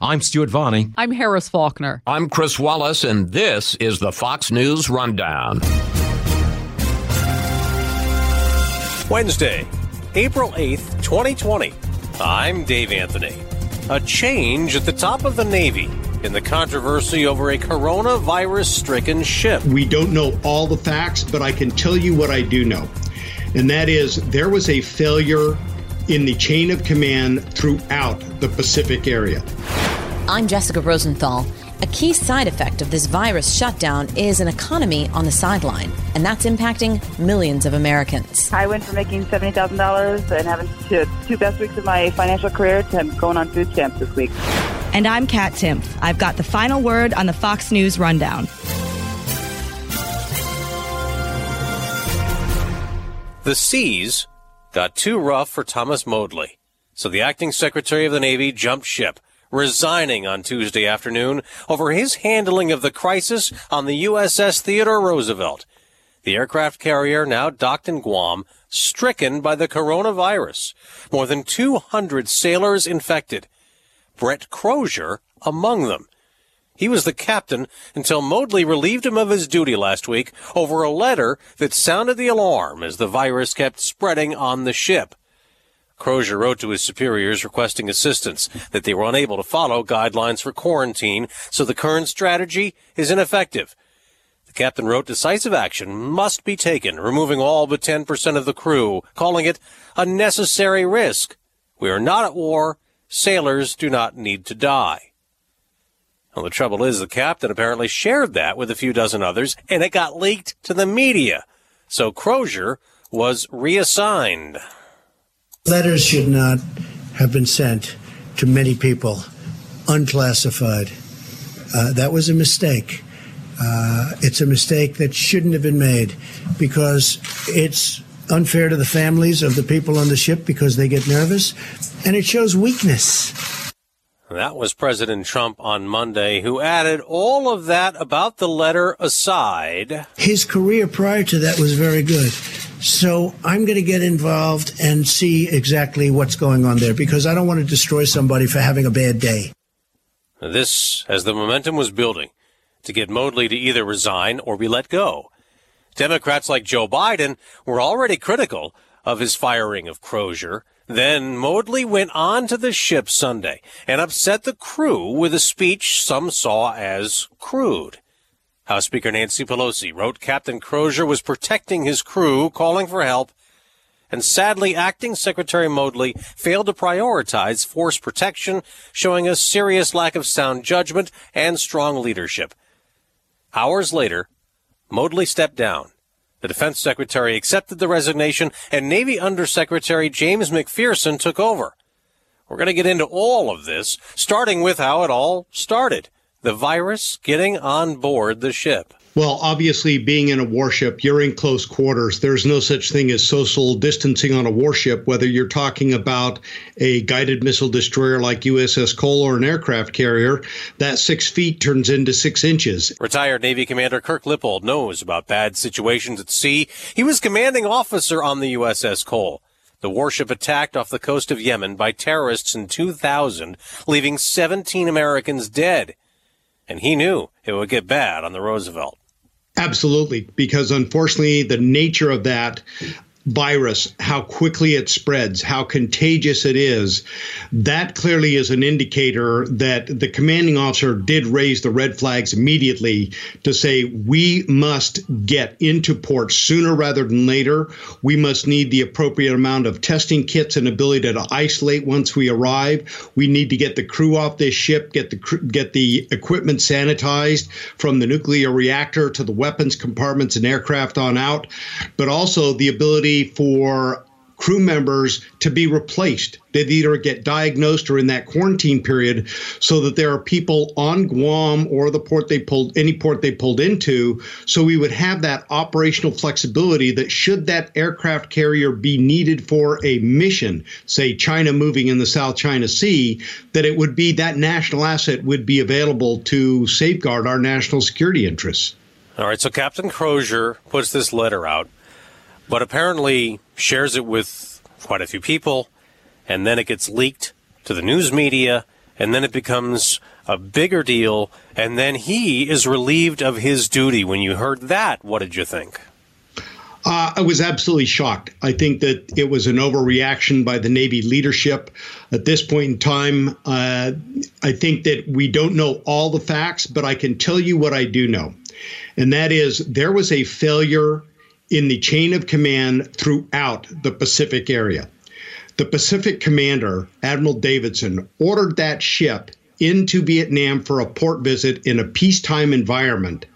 I'm Stuart Vonney. I'm Harris Faulkner. I'm Chris Wallace, and this is the Fox News Rundown. Wednesday, April 8th, 2020. I'm Dave Anthony. A change at the top of the Navy in the controversy over a coronavirus-stricken ship. We don't know all the facts, but I can tell you what I do know. And that is there was a failure in the chain of command throughout the Pacific area. I'm Jessica Rosenthal. A key side effect of this virus shutdown is an economy on the sideline, and that's impacting millions of Americans. I went from making $70,000 and having two best weeks of my financial career to going on food stamps this week. And I'm Kat Timpf. I've got the final word on the Fox News Rundown. The seas got too rough for Thomas Modly, so the acting Secretary of the Navy jumped ship, resigning on Tuesday afternoon over his handling of the crisis on the USS Theodore Roosevelt. The aircraft carrier now docked in Guam, stricken by the coronavirus. More than 200 sailors infected, Brett Crozier among them. He was the captain until Modly relieved him of his duty last week over a letter that sounded the alarm as the virus kept spreading on the ship. Crozier wrote to his superiors requesting assistance that they were unable to follow guidelines for quarantine, so the current strategy is ineffective. The captain wrote decisive action must be taken, removing all but 10% of the crew, calling it a necessary risk. We are not at war. Sailors do not need to die. Well, the trouble is the captain apparently shared that with a few dozen others, and it got leaked to the media. So Crozier was reassigned. Letters should not have been sent to many people, unclassified. That was a mistake. It's a mistake that shouldn't have been made because it's unfair to the families of the people on the ship because they get nervous, and it shows weakness. That was President Trump on Monday, who added all of that about the letter aside. His career prior to that was very good. So I'm going to get involved and see exactly what's going on there, because I don't want to destroy somebody for having a bad day. This, as the momentum was building, to get Modly to either resign or be let go. Democrats like Joe Biden were already critical of his firing of Crozier. Then Modly went on to the ship Sunday and upset the crew with a speech some saw as crude. House Speaker Nancy Pelosi wrote Captain Crozier was protecting his crew, calling for help, and sadly Acting Secretary Modly failed to prioritize force protection, showing a serious lack of sound judgment and strong leadership. Hours later, Modly stepped down. The Defense Secretary accepted the resignation, and Navy Undersecretary James McPherson took over. We're going to get into all of this, starting with how it all started, the virus getting on board the ship. Well, obviously, being in a warship, you're in close quarters. There's no such thing as social distancing on a warship, whether you're talking about a guided missile destroyer like USS Cole or an aircraft carrier. That 6 feet turns into 6 inches. Retired Navy Commander Kirk Lippold knows about bad situations at sea. He was commanding officer on the USS Cole, the warship attacked off the coast of Yemen by terrorists in 2000, leaving 17 Americans dead. And he knew it would get bad on the Roosevelt. Absolutely, because unfortunately, the nature of that virus, how quickly it spreads, how contagious it is, that clearly is an indicator that the commanding officer did raise the red flags immediately to say, we must get into port sooner rather than later. We must need the appropriate amount of testing kits and ability to isolate once we arrive. We need to get the crew off this ship, get the equipment sanitized from the nuclear reactor to the weapons compartments and aircraft on out, but also the ability for crew members to be replaced. They'd either get diagnosed or in that quarantine period, so that there are people on Guam or the port they pulled, any port they pulled into. So we would have that operational flexibility that should that aircraft carrier be needed for a mission, say China moving in the South China Sea, that it would be that national asset would be available to safeguard our national security interests. All right. So Captain Crozier puts this letter out, but apparently shares it with quite a few people, and then it gets leaked to the news media, and then it becomes a bigger deal, and then he is relieved of his duty. When you heard that, what did you think? I was absolutely shocked. I think that it was an overreaction by the Navy leadership at this point in time. I think that we don't know all the facts, but I can tell you what I do know. And that is there was a failure in the chain of command throughout the Pacific area. The Pacific commander, Admiral Davidson, ordered that ship into Vietnam for a port visit in a peacetime environment,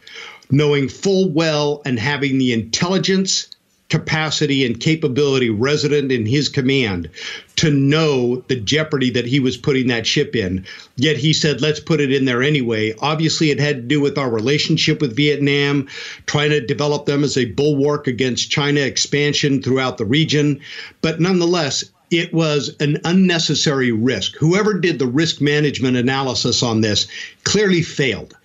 knowing full well and having the intelligence, capacity, and capability resident in his command to know the jeopardy that he was putting that ship in. Yet he said, let's put it in there anyway. Obviously, it had to do with our relationship with Vietnam, trying to develop them as a bulwark against China expansion throughout the region. But nonetheless, it was an unnecessary risk. Whoever did the risk management analysis on this clearly failed.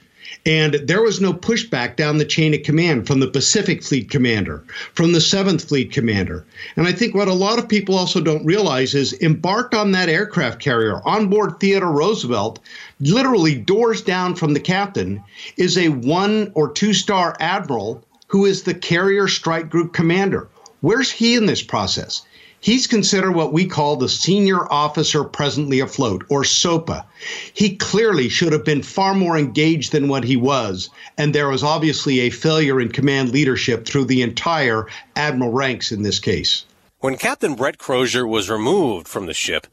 And there was no pushback down the chain of command from the Pacific Fleet commander, from the 7th Fleet commander. And I think what a lot of people also don't realize is embarked on that aircraft carrier on board Theodore Roosevelt, literally doors down from the captain, is a 1- or 2-star admiral who is the carrier strike group commander. Where's he in this process? He's considered what we call the senior officer presently afloat, or SOPA. He clearly should have been far more engaged than what he was, and there was obviously a failure in command leadership through the entire admiral ranks in this case. When Captain Brett Crozier was removed from the ship,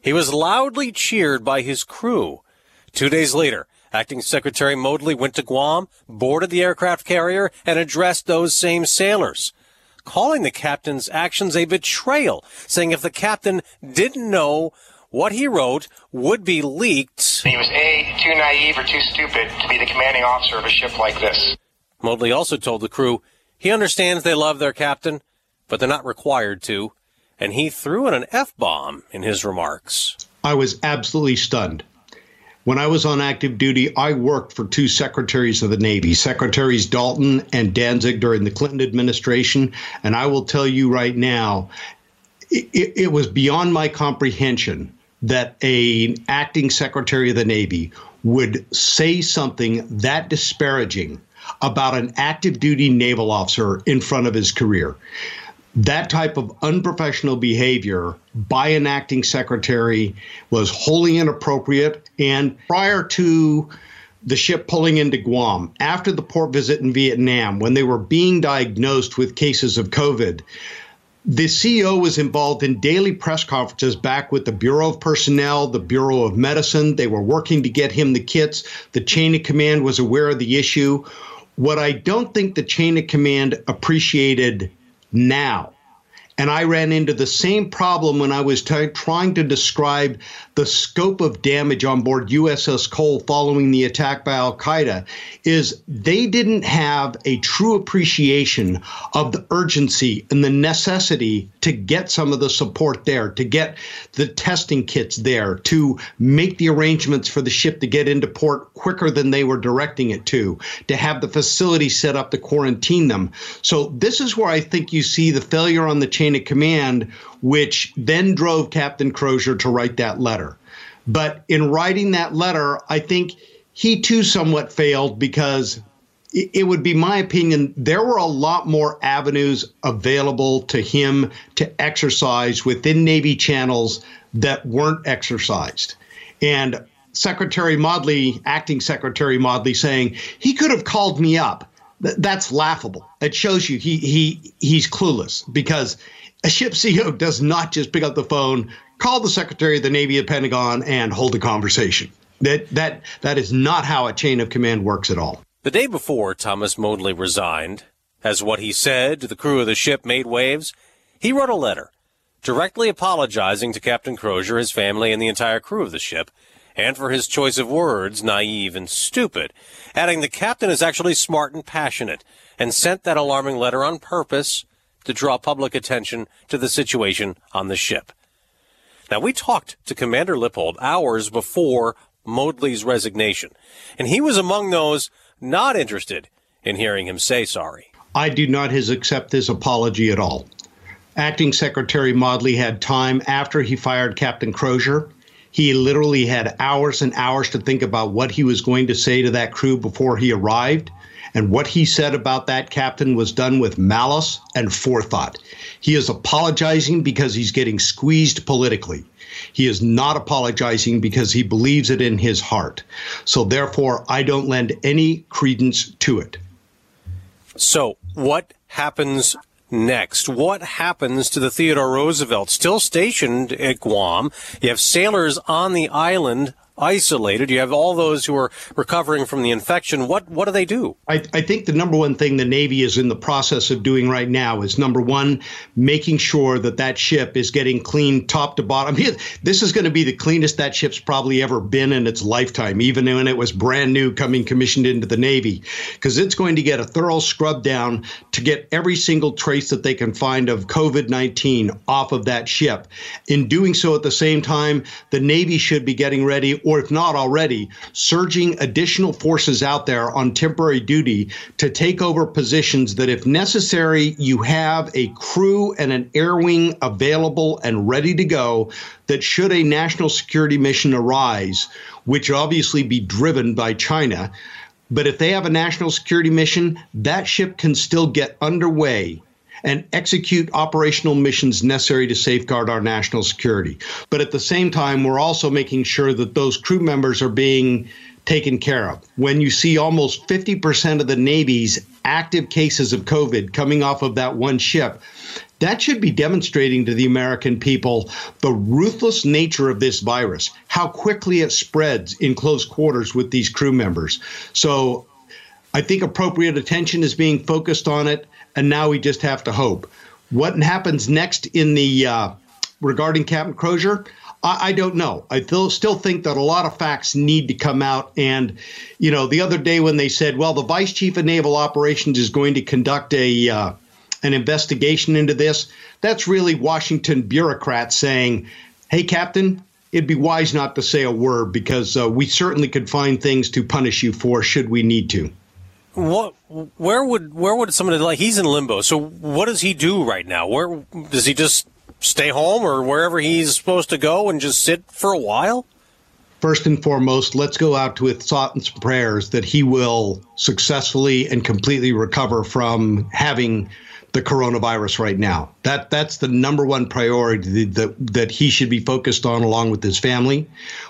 he was loudly cheered by his crew. 2 days later, Acting Secretary Modly went to Guam, boarded the aircraft carrier, and addressed those same sailors, calling the captain's actions a betrayal, saying if the captain didn't know what he wrote would be leaked, he was A, too naive or too stupid to be the commanding officer of a ship like this. Modly also told the crew he understands they love their captain, but they're not required to, and he threw in an F-bomb in his remarks. I was absolutely stunned. When I was on active duty, I worked for two secretaries of the Navy, Secretaries Dalton and Danzig during the Clinton administration. And I will tell you right now, it was beyond my comprehension that an acting secretary of the Navy would say something that disparaging about an active duty naval officer in front of his career. That type of unprofessional behavior by an acting secretary was wholly inappropriate. And prior to the ship pulling into Guam, after the port visit in Vietnam, when they were being diagnosed with cases of COVID, the CEO was involved in daily press conferences back with the Bureau of Personnel, the Bureau of Medicine. They were working to get him the kits. The chain of command was aware of the issue. What I don't think the chain of command appreciated now, and I ran into the same problem when I was trying to describe the scope of damage on board USS Cole following the attack by Al Qaeda, is they didn't have a true appreciation of the urgency and the necessity to get some of the support there, to get the testing kits there, to make the arrangements for the ship to get into port quicker than they were directing it to have the facility set up to quarantine them. So this is where I think you see the failure on the chain of command, which then drove Captain Crozier to write that letter. But in writing that letter, I think he too somewhat failed, because it would be my opinion there were a lot more avenues available to him to exercise within Navy channels that weren't exercised. And Secretary Modly, Acting Secretary Modly, saying he could have called me up, that's laughable. It shows you he's clueless, because a ship CEO does not just pick up the phone, call the Secretary of the Navy at Pentagon, and hold a conversation. That is not how a chain of command works at all. The day before Thomas Modly resigned, as what he said to the crew of the ship made waves, he wrote a letter directly apologizing to Captain Crozier, his family, and the entire crew of the ship, and for his choice of words, naive and stupid, adding the captain is actually smart and passionate, and sent that alarming letter on purpose to draw public attention to the situation on the ship. Now, we talked to Commander Lippold hours before Modly's resignation, and he was among those not interested in hearing him say sorry. I do not accept his apology at all. Acting Secretary Modly had time after he fired Captain Crozier. He literally had hours and hours to think about what he was going to say to that crew before he arrived. And what he said about that captain was done with malice and forethought. He is apologizing because he's getting squeezed politically. He is not apologizing because he believes it in his heart. So therefore, I don't lend any credence to it. So what happens next? What happens to the Theodore Roosevelt? Still stationed at Guam. You have sailors on the island isolated. You have all those who are recovering from the infection. What do they do? I think the number one thing the Navy is in the process of doing right now is, number one, making sure that that ship is getting clean top to bottom. This is going to be the cleanest that ship's probably ever been in its lifetime, even when it was brand new coming commissioned into the Navy, because it's going to get a thorough scrub down to get every single trace that they can find of COVID-19 off of that ship. In doing so, at the same time, the Navy should be getting ready, or if not already, surging additional forces out there on temporary duty to take over positions that, if necessary, you have a crew and an air wing available and ready to go that should a national security mission arise, which obviously be driven by China. But if they have a national security mission, that ship can still get underway and execute operational missions necessary to safeguard our national security. But at the same time, we're also making sure that those crew members are being taken care of. When you see almost 50% of the Navy's active cases of COVID coming off of that one ship, that should be demonstrating to the American people the ruthless nature of this virus, how quickly it spreads in close quarters with these crew members. So I think appropriate attention is being focused on it. And now we just have to hope. What happens next in the regarding Captain Crozier? I don't know. I still think that a lot of facts need to come out. And, you know, the other day when they said, well, the Vice Chief of Naval Operations is going to conduct an investigation into this, that's really Washington bureaucrats saying, hey, Captain, it'd be wise not to say a word because we certainly could find things to punish you for should we need to. Where would somebody like, he's in limbo. So what does he do right now? Where does he just stay home or wherever he's supposed to go and just sit for a while? First and foremost, let's go out with thoughts and prayers that he will successfully and completely recover from having the coronavirus right now. That's the number one priority that he should be focused on along with his family.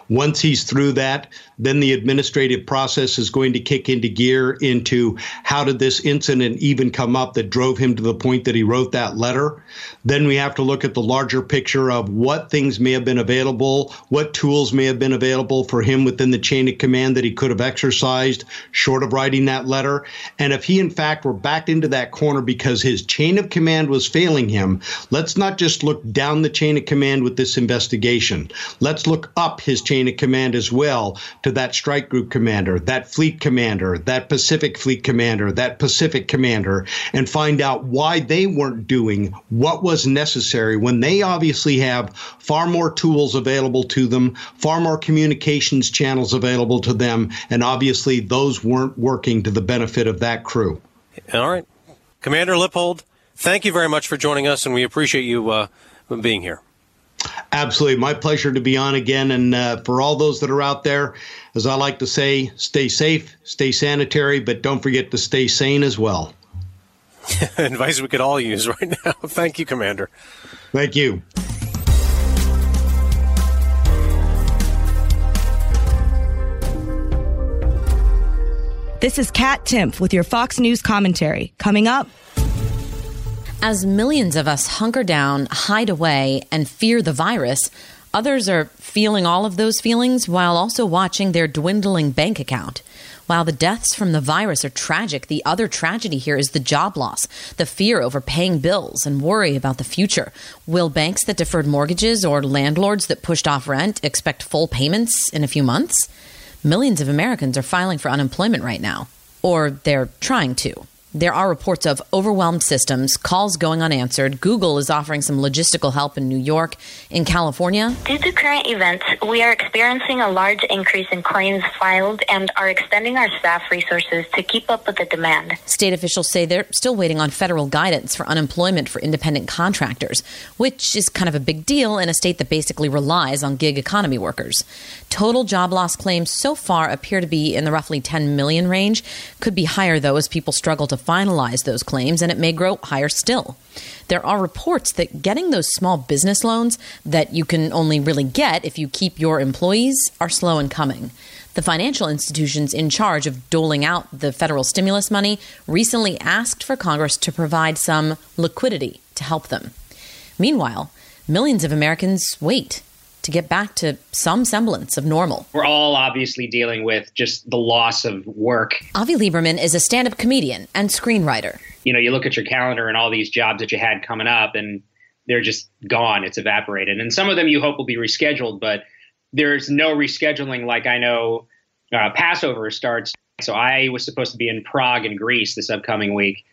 Once he's through that, then the administrative process is going to kick into gear into how did this incident even come up that drove him to the point that he wrote that letter. Then we have to look at the larger picture of what things may have been available, what tools may have been available for him within the chain of command that he could have exercised short of writing that letter. And if he, in fact, were backed into that corner because his chain of command was failing him, let's not just look down the chain of command with this investigation. Let's look up his chain of command as well, to that strike group commander, that fleet commander, that Pacific fleet commander, that Pacific commander, and find out why they weren't doing what was necessary when they obviously have far more tools available to them, far more communications channels available to them, and obviously those weren't working to the benefit of that crew. All right. Commander Lippold, thank you very much for joining us, and we appreciate you being here. Absolutely. My pleasure to be on again. And for all those that are out there, as I like to say, stay safe, stay sanitary, but don't forget to stay sane as well. Advice we could all use right now. Thank you, Commander. Thank you. This is Kat Timpf with your Fox News commentary. Coming up. As millions of us hunker down, hide away, and fear the virus, others are feeling all of those feelings while also watching their dwindling bank account. While the deaths from the virus are tragic, the other tragedy here is the job loss, the fear over paying bills, and worry about the future. Will banks that deferred mortgages or landlords that pushed off rent expect full payments in a few months? Millions of Americans are filing for unemployment right now, or they're trying to. There are reports of overwhelmed systems, calls going unanswered. Google is offering some logistical help in New York. In California, due to current events, we are experiencing a large increase in claims filed and are extending our staff resources to keep up with the demand. State officials say they're still waiting on federal guidance for unemployment for independent contractors, which is kind of a big deal in a state that basically relies on gig economy workers. Total job loss claims so far appear to be in the roughly 10 million range. Could be higher, though, as people struggle to finalize those claims, and it may grow higher still. There are reports that getting those small business loans that you can only really get if you keep your employees are slow in coming. The financial institutions in charge of doling out the federal stimulus money recently asked for Congress to provide some liquidity to help them. Meanwhile, millions of Americans wait to get back to some semblance of normal. We're all obviously dealing with just the loss of work. Avi Lieberman is a stand-up comedian and screenwriter. You know, you look at your calendar and all these jobs that you had coming up and they're just gone. It's evaporated. And some of them you hope will be rescheduled, but there's no rescheduling. Like, I know Passover starts. So I was supposed to be in Prague in Greece this upcoming week.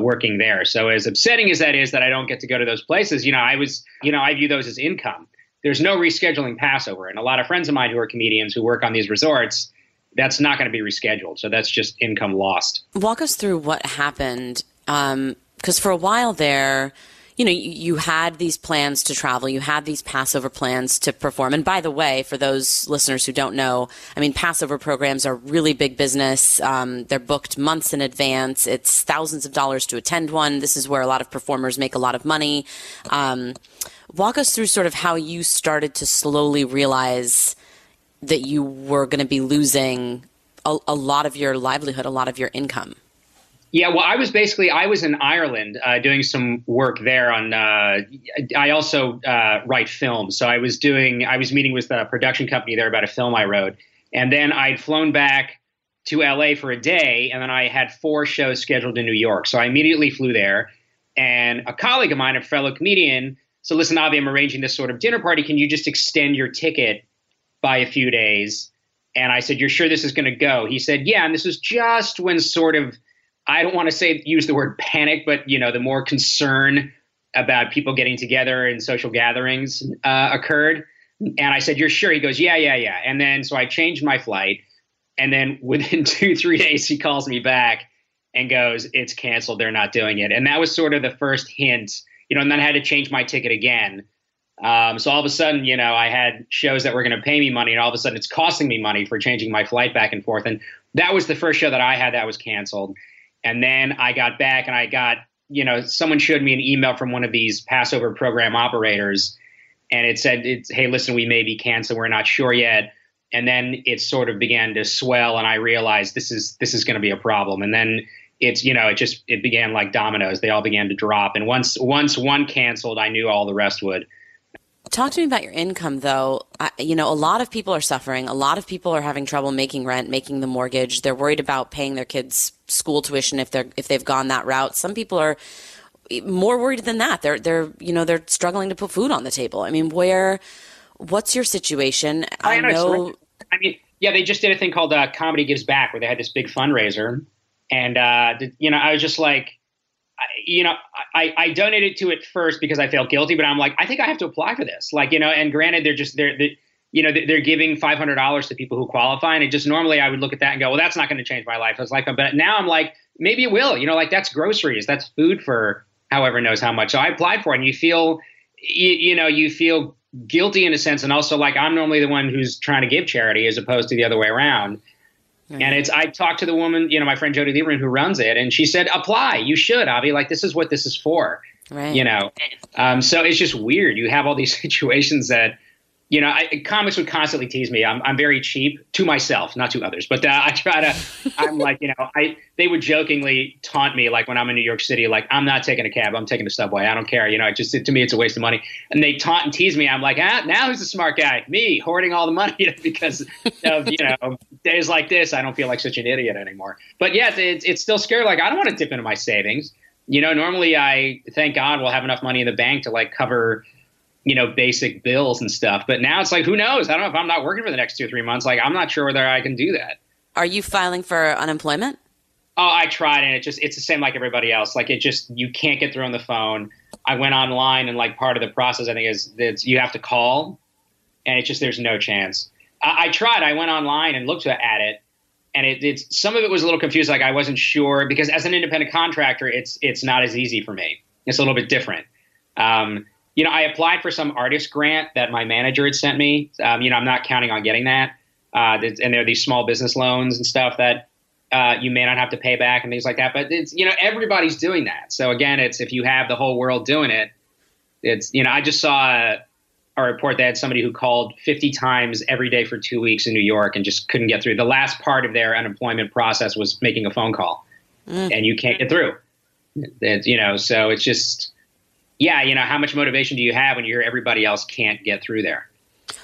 Working there. So as upsetting as that is that I don't get to go to those places, you know, I view those as income. There's no rescheduling Passover. And a lot of friends of mine who are comedians who work on these resorts, that's not going to be rescheduled. So that's just income lost. Walk us through what happened. Because for a while there, you know, you had these plans to travel. You had these Passover plans to perform. And by the way, for those listeners who don't know, I mean, Passover programs are really big business. They're booked months in advance. It's thousands of dollars to attend one. This is where a lot of performers make a lot of money. Walk us through sort of how you started to slowly realize that you were going to be losing a lot of your livelihood, a lot of your income. Yeah, well, I was in Ireland doing some work there on, I also write films. So I was meeting with a production company there about a film I wrote. And then I'd flown back to LA for a day and then I had 4 shows scheduled in New York. So I immediately flew there and a colleague of mine, a fellow comedian, so listen, Avi, I'm arranging this sort of dinner party. Can you just extend your ticket by a few days? And I said, you're sure this is going to go? He said, yeah. And this was just when sort of, I don't want to say use the word panic, but, you know, the more concern about people getting together in social gatherings occurred. And I said, you're sure? He goes, yeah. And then so I changed my flight. And then within 2-3 days, he calls me back and goes, it's canceled. They're not doing it. And that was sort of the first hint, you know, and then I had to change my ticket again. So all of a sudden, you know, I had shows that were going to pay me money and all of a sudden it's costing me money for changing my flight back and forth. And that was the first show that I had that was canceled. And then I got back and I got, you know, someone showed me an email from one of these Passover program operators and it said, hey, listen, we may be canceled. We're not sure yet. And then it sort of began to swell and I realized this is going to be a problem. And then it's, you know, it began like dominoes. They all began to drop. And once one canceled, I knew all the rest would. Talk to me about your income, though. You know, a lot of people are suffering. A lot of people are having trouble making rent, making the mortgage. They're worried about paying their kids school tuition if they've gone that route. Some people are more worried than that. They're struggling to put food on the table. I mean, what's your situation? I mean, they just did a thing called Comedy Gives Back where they had this big fundraiser. And, you know, I was just like, you know, I donated to it first because I felt guilty, but I'm like, I think I have to apply for this. Like, you know, and granted, they're giving $500 to people who qualify. And it just normally I would look at that and go, well, that's not going to change my life. I was like, but now I'm like, maybe it will, you know, like that's groceries, that's food for however knows how much. So I applied for it and you feel guilty in a sense. And also like, I'm normally the one who's trying to give charity as opposed to the other way around. And I talked to the woman, you know, my friend Jody Lieberman, who runs it, and she said, apply, you should, Avi, like, this is what this is for, right. You know? So it's just weird. You have all these situations that, you know, comics would constantly tease me. I'm very cheap to myself, not to others, but I'm like, you know, they would jokingly taunt me, like when I'm in New York City, like I'm not taking a cab, I'm taking the subway. I don't care. You know, to me, it's a waste of money. And they taunt and tease me. I'm like, now who's the smart guy? Me, hoarding all the money because of, you know, days like this, I don't feel like such an idiot anymore. But yeah, it's still scary. Like, I don't want to dip into my savings. You know, normally I, thank God, will have enough money in the bank to like cover, you know, basic bills and stuff. But now it's like, who knows? I don't know if I'm not working for the next 2 or 3 months. Like, I'm not sure whether I can do that. Are you filing for unemployment? Oh, I tried, and it's the same like everybody else. Like, it just, you can't get through on the phone. I went online, and like part of the process, I think, is you have to call, and it's just, there's no chance. I tried. I went online and looked at it, and it's some of it was a little confused. Like, I wasn't sure, because as an independent contractor, it's not as easy for me. It's a little bit different. You know, I applied for some artist grant that my manager had sent me. You know, I'm not counting on getting that. And there are these small business loans and stuff that you may not have to pay back and things like that. But it's, you know, everybody's doing that. So again, it's, if you have the whole world doing it, it's, you know, I just saw a report that had somebody who called 50 times every day for 2 weeks in New York and just couldn't get through. The last part of their unemployment process was making a phone call, and you can't get through. You know, so it's just, yeah, you know, how much motivation do you have when you hear everybody else can't get through there?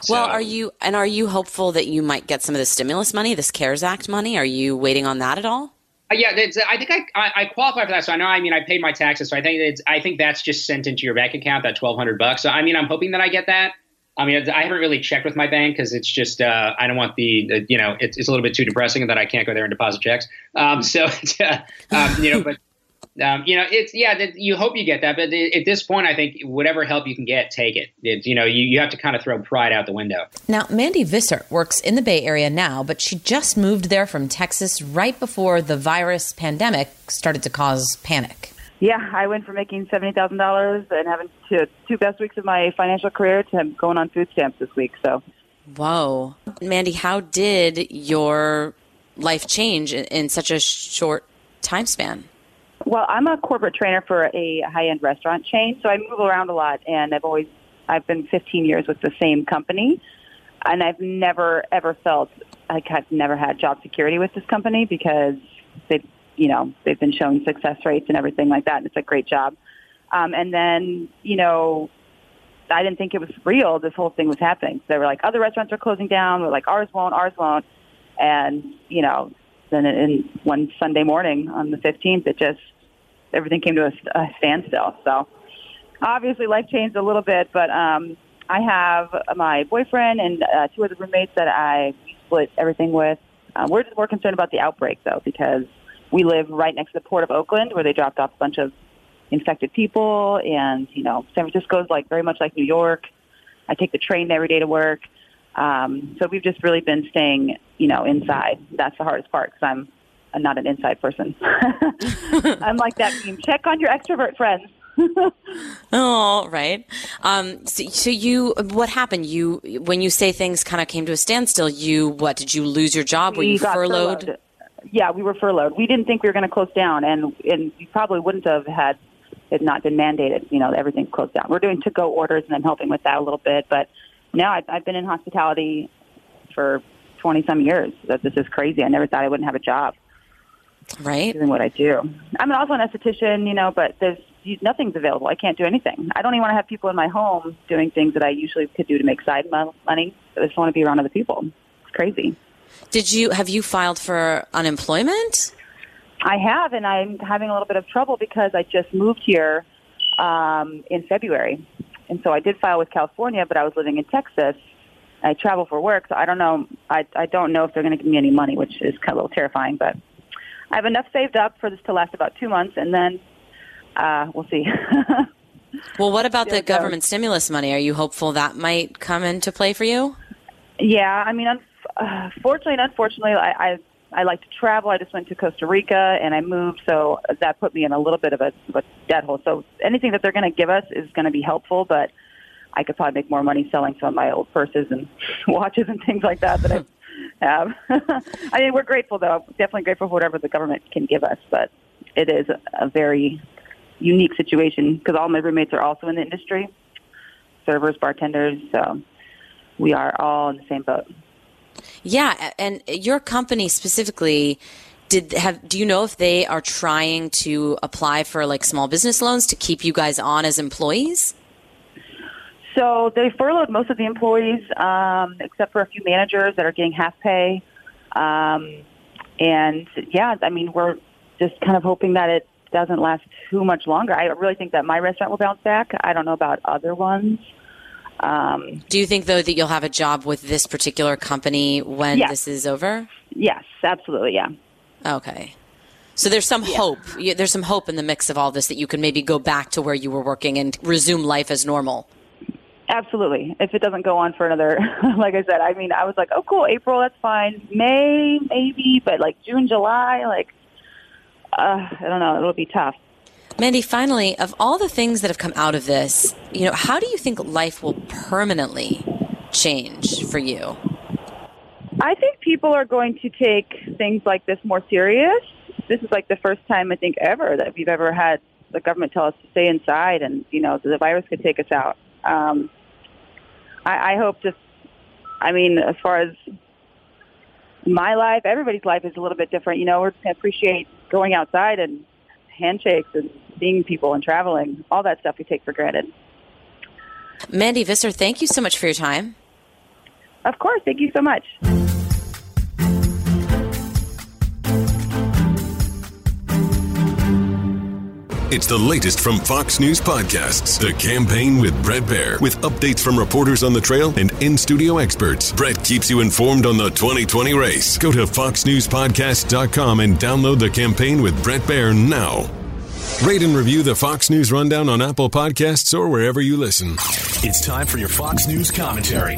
So, well, are you hopeful that you might get some of the stimulus money, this CARES Act money? Are you waiting on that at all? Yeah, I think I qualify for that. So I know, I mean, I paid my taxes. So I think that's just sent into your bank account, that $1,200. So I mean, I'm hoping that I get that. I mean, I haven't really checked with my bank, because it's just, I don't want the you know, it's a little bit too depressing that I can't go there and deposit checks. So, you know, but. You know, it's, yeah, you hope you get that. But at this point, I think whatever help you can get, take it. You know, you have to kind of throw pride out the window. Now, Mandy Visser works in the Bay Area now, but she just moved there from Texas right before the virus pandemic started to cause panic. Yeah, I went from making $70,000 and having two best weeks of my financial career to going on food stamps this week. So, whoa. Mandy, how did your life change in such a short time span? Well, I'm a corporate trainer for a high-end restaurant chain, so I move around a lot, and I've been 15 years with the same company, and I've never, ever felt like I've never had job security with this company, because they've been showing success rates and everything like that, and it's a great job. And then, you know, I didn't think it was real, this whole thing was happening. So they were like, other restaurants are closing down, we're like, ours won't, and, you know, then in one Sunday morning on the 15th, it just, everything came to a standstill. So obviously life changed a little bit, but I have my boyfriend and two other roommates that I split everything with. We're just more concerned about the outbreak, though, because we live right next to the Port of Oakland, where they dropped off a bunch of infected people. And, you know, San Francisco's like very much like New York. I take the train every day to work. So we've just really been staying, you know, inside. That's the hardest part, because I'm not an inside person. I'm like that meme. Check on your extrovert friends. Oh, right. So you, what happened? You, when you say things kind of came to a standstill, did you lose your job? Were you furloughed? Yeah, we were furloughed. We didn't think we were going to close down, and we probably wouldn't have had it not been mandated. You know, everything closed down. We're doing to-go orders, and I'm helping with that a little bit, but no, I've been in hospitality for 20-some years. This is crazy. I never thought I wouldn't have a job. Right. Doing what I do. I'm also an esthetician, you know, but nothing's available. I can't do anything. I don't even want to have people in my home doing things that I usually could do to make side money. I just want to be around other people. It's crazy. Have you filed for unemployment? I have, and I'm having a little bit of trouble because I just moved here in February. And so I did file with California, but I was living in Texas. I travel for work, so I don't know. I don't know if they're going to give me any money, which is kind of a little terrifying. But I have enough saved up for this to last about 2 months, and then we'll see. Well, what about the government stimulus money? Are you hopeful that might come into play for you? Yeah, I mean, unfortunately, I like to travel. I just went to Costa Rica, and I moved, so that put me in a little bit of a debt hole. So anything that they're going to give us is going to be helpful, but I could probably make more money selling some of my old purses and watches and things like that that I have. I mean, we're grateful, though. Definitely grateful for whatever the government can give us, but it is a very unique situation because all my roommates are also in the industry, servers, bartenders, so we are all in the same boat. Yeah, and your company specifically, do you know if they are trying to apply for like small business loans to keep you guys on as employees? So they furloughed most of the employees, except for a few managers that are getting half pay. And yeah, I mean, we're just kind of hoping that it doesn't last too much longer. I really think that my restaurant will bounce back. I don't know about other ones. Do you think, though, that you'll have a job with this particular company when this is over? Yes, absolutely, yeah. Okay. So there's some hope. There's some hope in the mix of all this that you can maybe go back to where you were working and resume life as normal. Absolutely. If it doesn't go on for another, like I said, I mean, I was like, oh, cool, April, that's fine. May, maybe, but like June, July, like, I don't know. It'll be tough. Mandy, finally, of all the things that have come out of this, you know, how do you think life will permanently change for you? I think people are going to take things like this more serious. This is like the first time, I think, ever that we've ever had the government tell us to stay inside and, you know, the virus could take us out. I hope just, I mean, as far as my life, everybody's life is a little bit different. You know, we're just going to appreciate going outside and handshakes and seeing people and traveling, all that stuff we take for granted. Mandy Visser, thank you so much for your time. Of course. Thank you so much. It's the latest from Fox News Podcasts, The Campaign with Brett Baer, with updates from reporters on the trail and in-studio experts. Brett keeps you informed on the 2020 race. Go to foxnewspodcast.com and download The Campaign with Brett Baer now. Rate and review the Fox News Rundown on Apple Podcasts or wherever you listen. It's time for your Fox News commentary.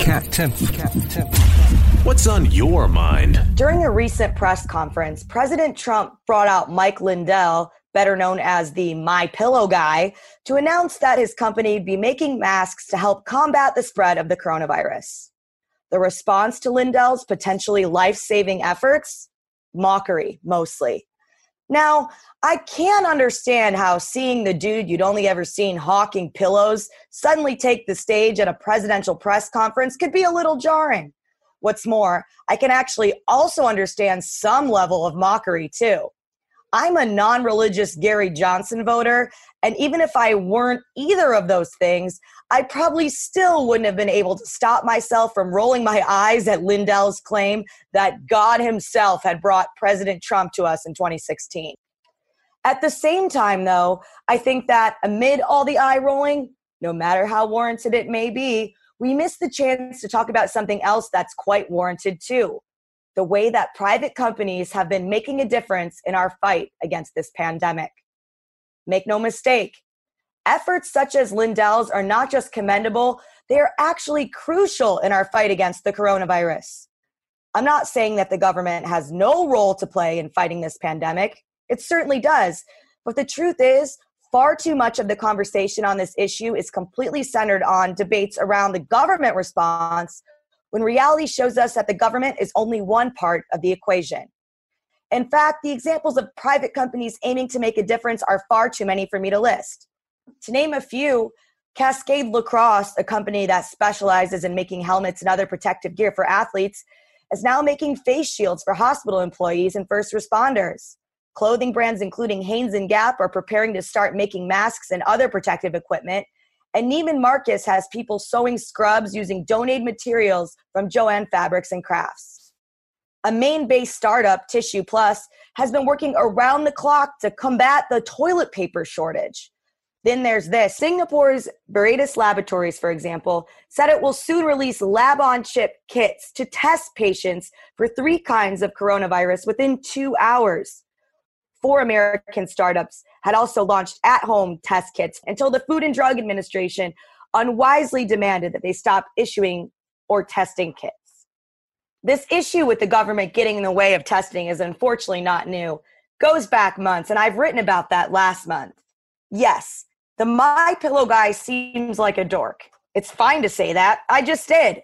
Kat Timpf. What's on your mind? During a recent press conference, President Trump brought out Mike Lindell, better known as the My Pillow guy, to announce that his company would be making masks to help combat the spread of the coronavirus. The response to Lindell's potentially life-saving efforts? Mockery, mostly. Now, I can understand how seeing the dude you'd only ever seen hawking pillows suddenly take the stage at a presidential press conference could be a little jarring. What's more, I can actually also understand some level of mockery, too. I'm a non-religious Gary Johnson voter, and even if I weren't either of those things, I probably still wouldn't have been able to stop myself from rolling my eyes at Lindell's claim that God himself had brought President Trump to us in 2016. At the same time, though, I think that amid all the eye rolling, no matter how warranted it may be, we miss the chance to talk about something else that's quite warranted, too. The way that private companies have been making a difference in our fight against this pandemic. Make no mistake, efforts such as Lindell's are not just commendable, they are actually crucial in our fight against the coronavirus. I'm not saying that the government has no role to play in fighting this pandemic. It certainly does. But the truth is, far too much of the conversation on this issue is completely centered on debates around the government response, when reality shows us that the government is only one part of the equation. In fact, the examples of private companies aiming to make a difference are far too many for me to list. To name a few, Cascade Lacrosse, a company that specializes in making helmets and other protective gear for athletes, is now making face shields for hospital employees and first responders. Clothing brands including Hanes and Gap are preparing to start making masks and other protective equipment. And Neiman Marcus has people sewing scrubs using donated materials from Jo-Ann Fabrics and Crafts. A Maine-based startup, Tissue Plus, has been working around the clock to combat the toilet paper shortage. Then there's this. Singapore's Beredis Laboratories, for example, said it will soon release lab-on-chip kits to test patients for 3 kinds of coronavirus within 2 hours. 4 American startups had also launched at-home test kits until the Food and Drug Administration unwisely demanded that they stop issuing or testing kits. This issue with the government getting in the way of testing is unfortunately not new. Goes back months, and I've written about that last month. Yes, the My Pillow guy seems like a dork. It's fine to say that. I just did.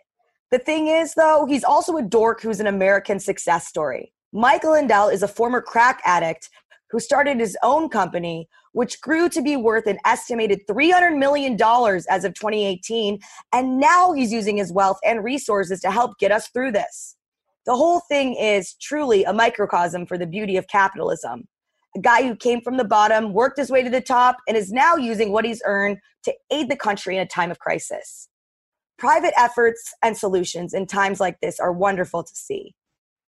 The thing is, though, he's also a dork who's an American success story. Mike Lindell is a former crack addict who started his own company, which grew to be worth an estimated $300 million as of 2018, and now he's using his wealth and resources to help get us through this. The whole thing is truly a microcosm for the beauty of capitalism. A guy who came from the bottom, worked his way to the top, and is now using what he's earned to aid the country in a time of crisis. Private efforts and solutions in times like this are wonderful to see.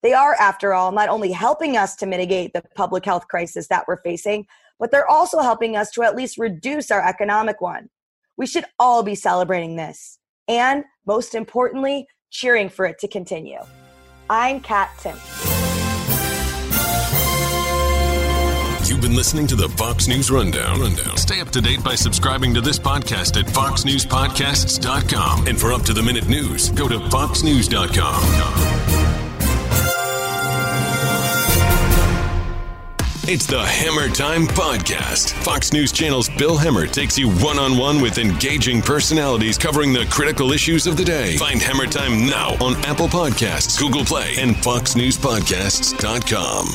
They are, after all, not only helping us to mitigate the public health crisis that we're facing, but they're also helping us to at least reduce our economic one. We should all be celebrating this and, most importantly, cheering for it to continue. I'm Kat Timpf. You've been listening to the Fox News Rundown. Stay up to date by subscribing to this podcast at foxnewspodcasts.com. And for up-to-the-minute news, go to foxnews.com. It's the Hammer Time Podcast. Fox News Channel's Bill Hemmer takes you one-on-one with engaging personalities covering the critical issues of the day. Find Hammer Time now on Apple Podcasts, Google Play, and foxnewspodcasts.com.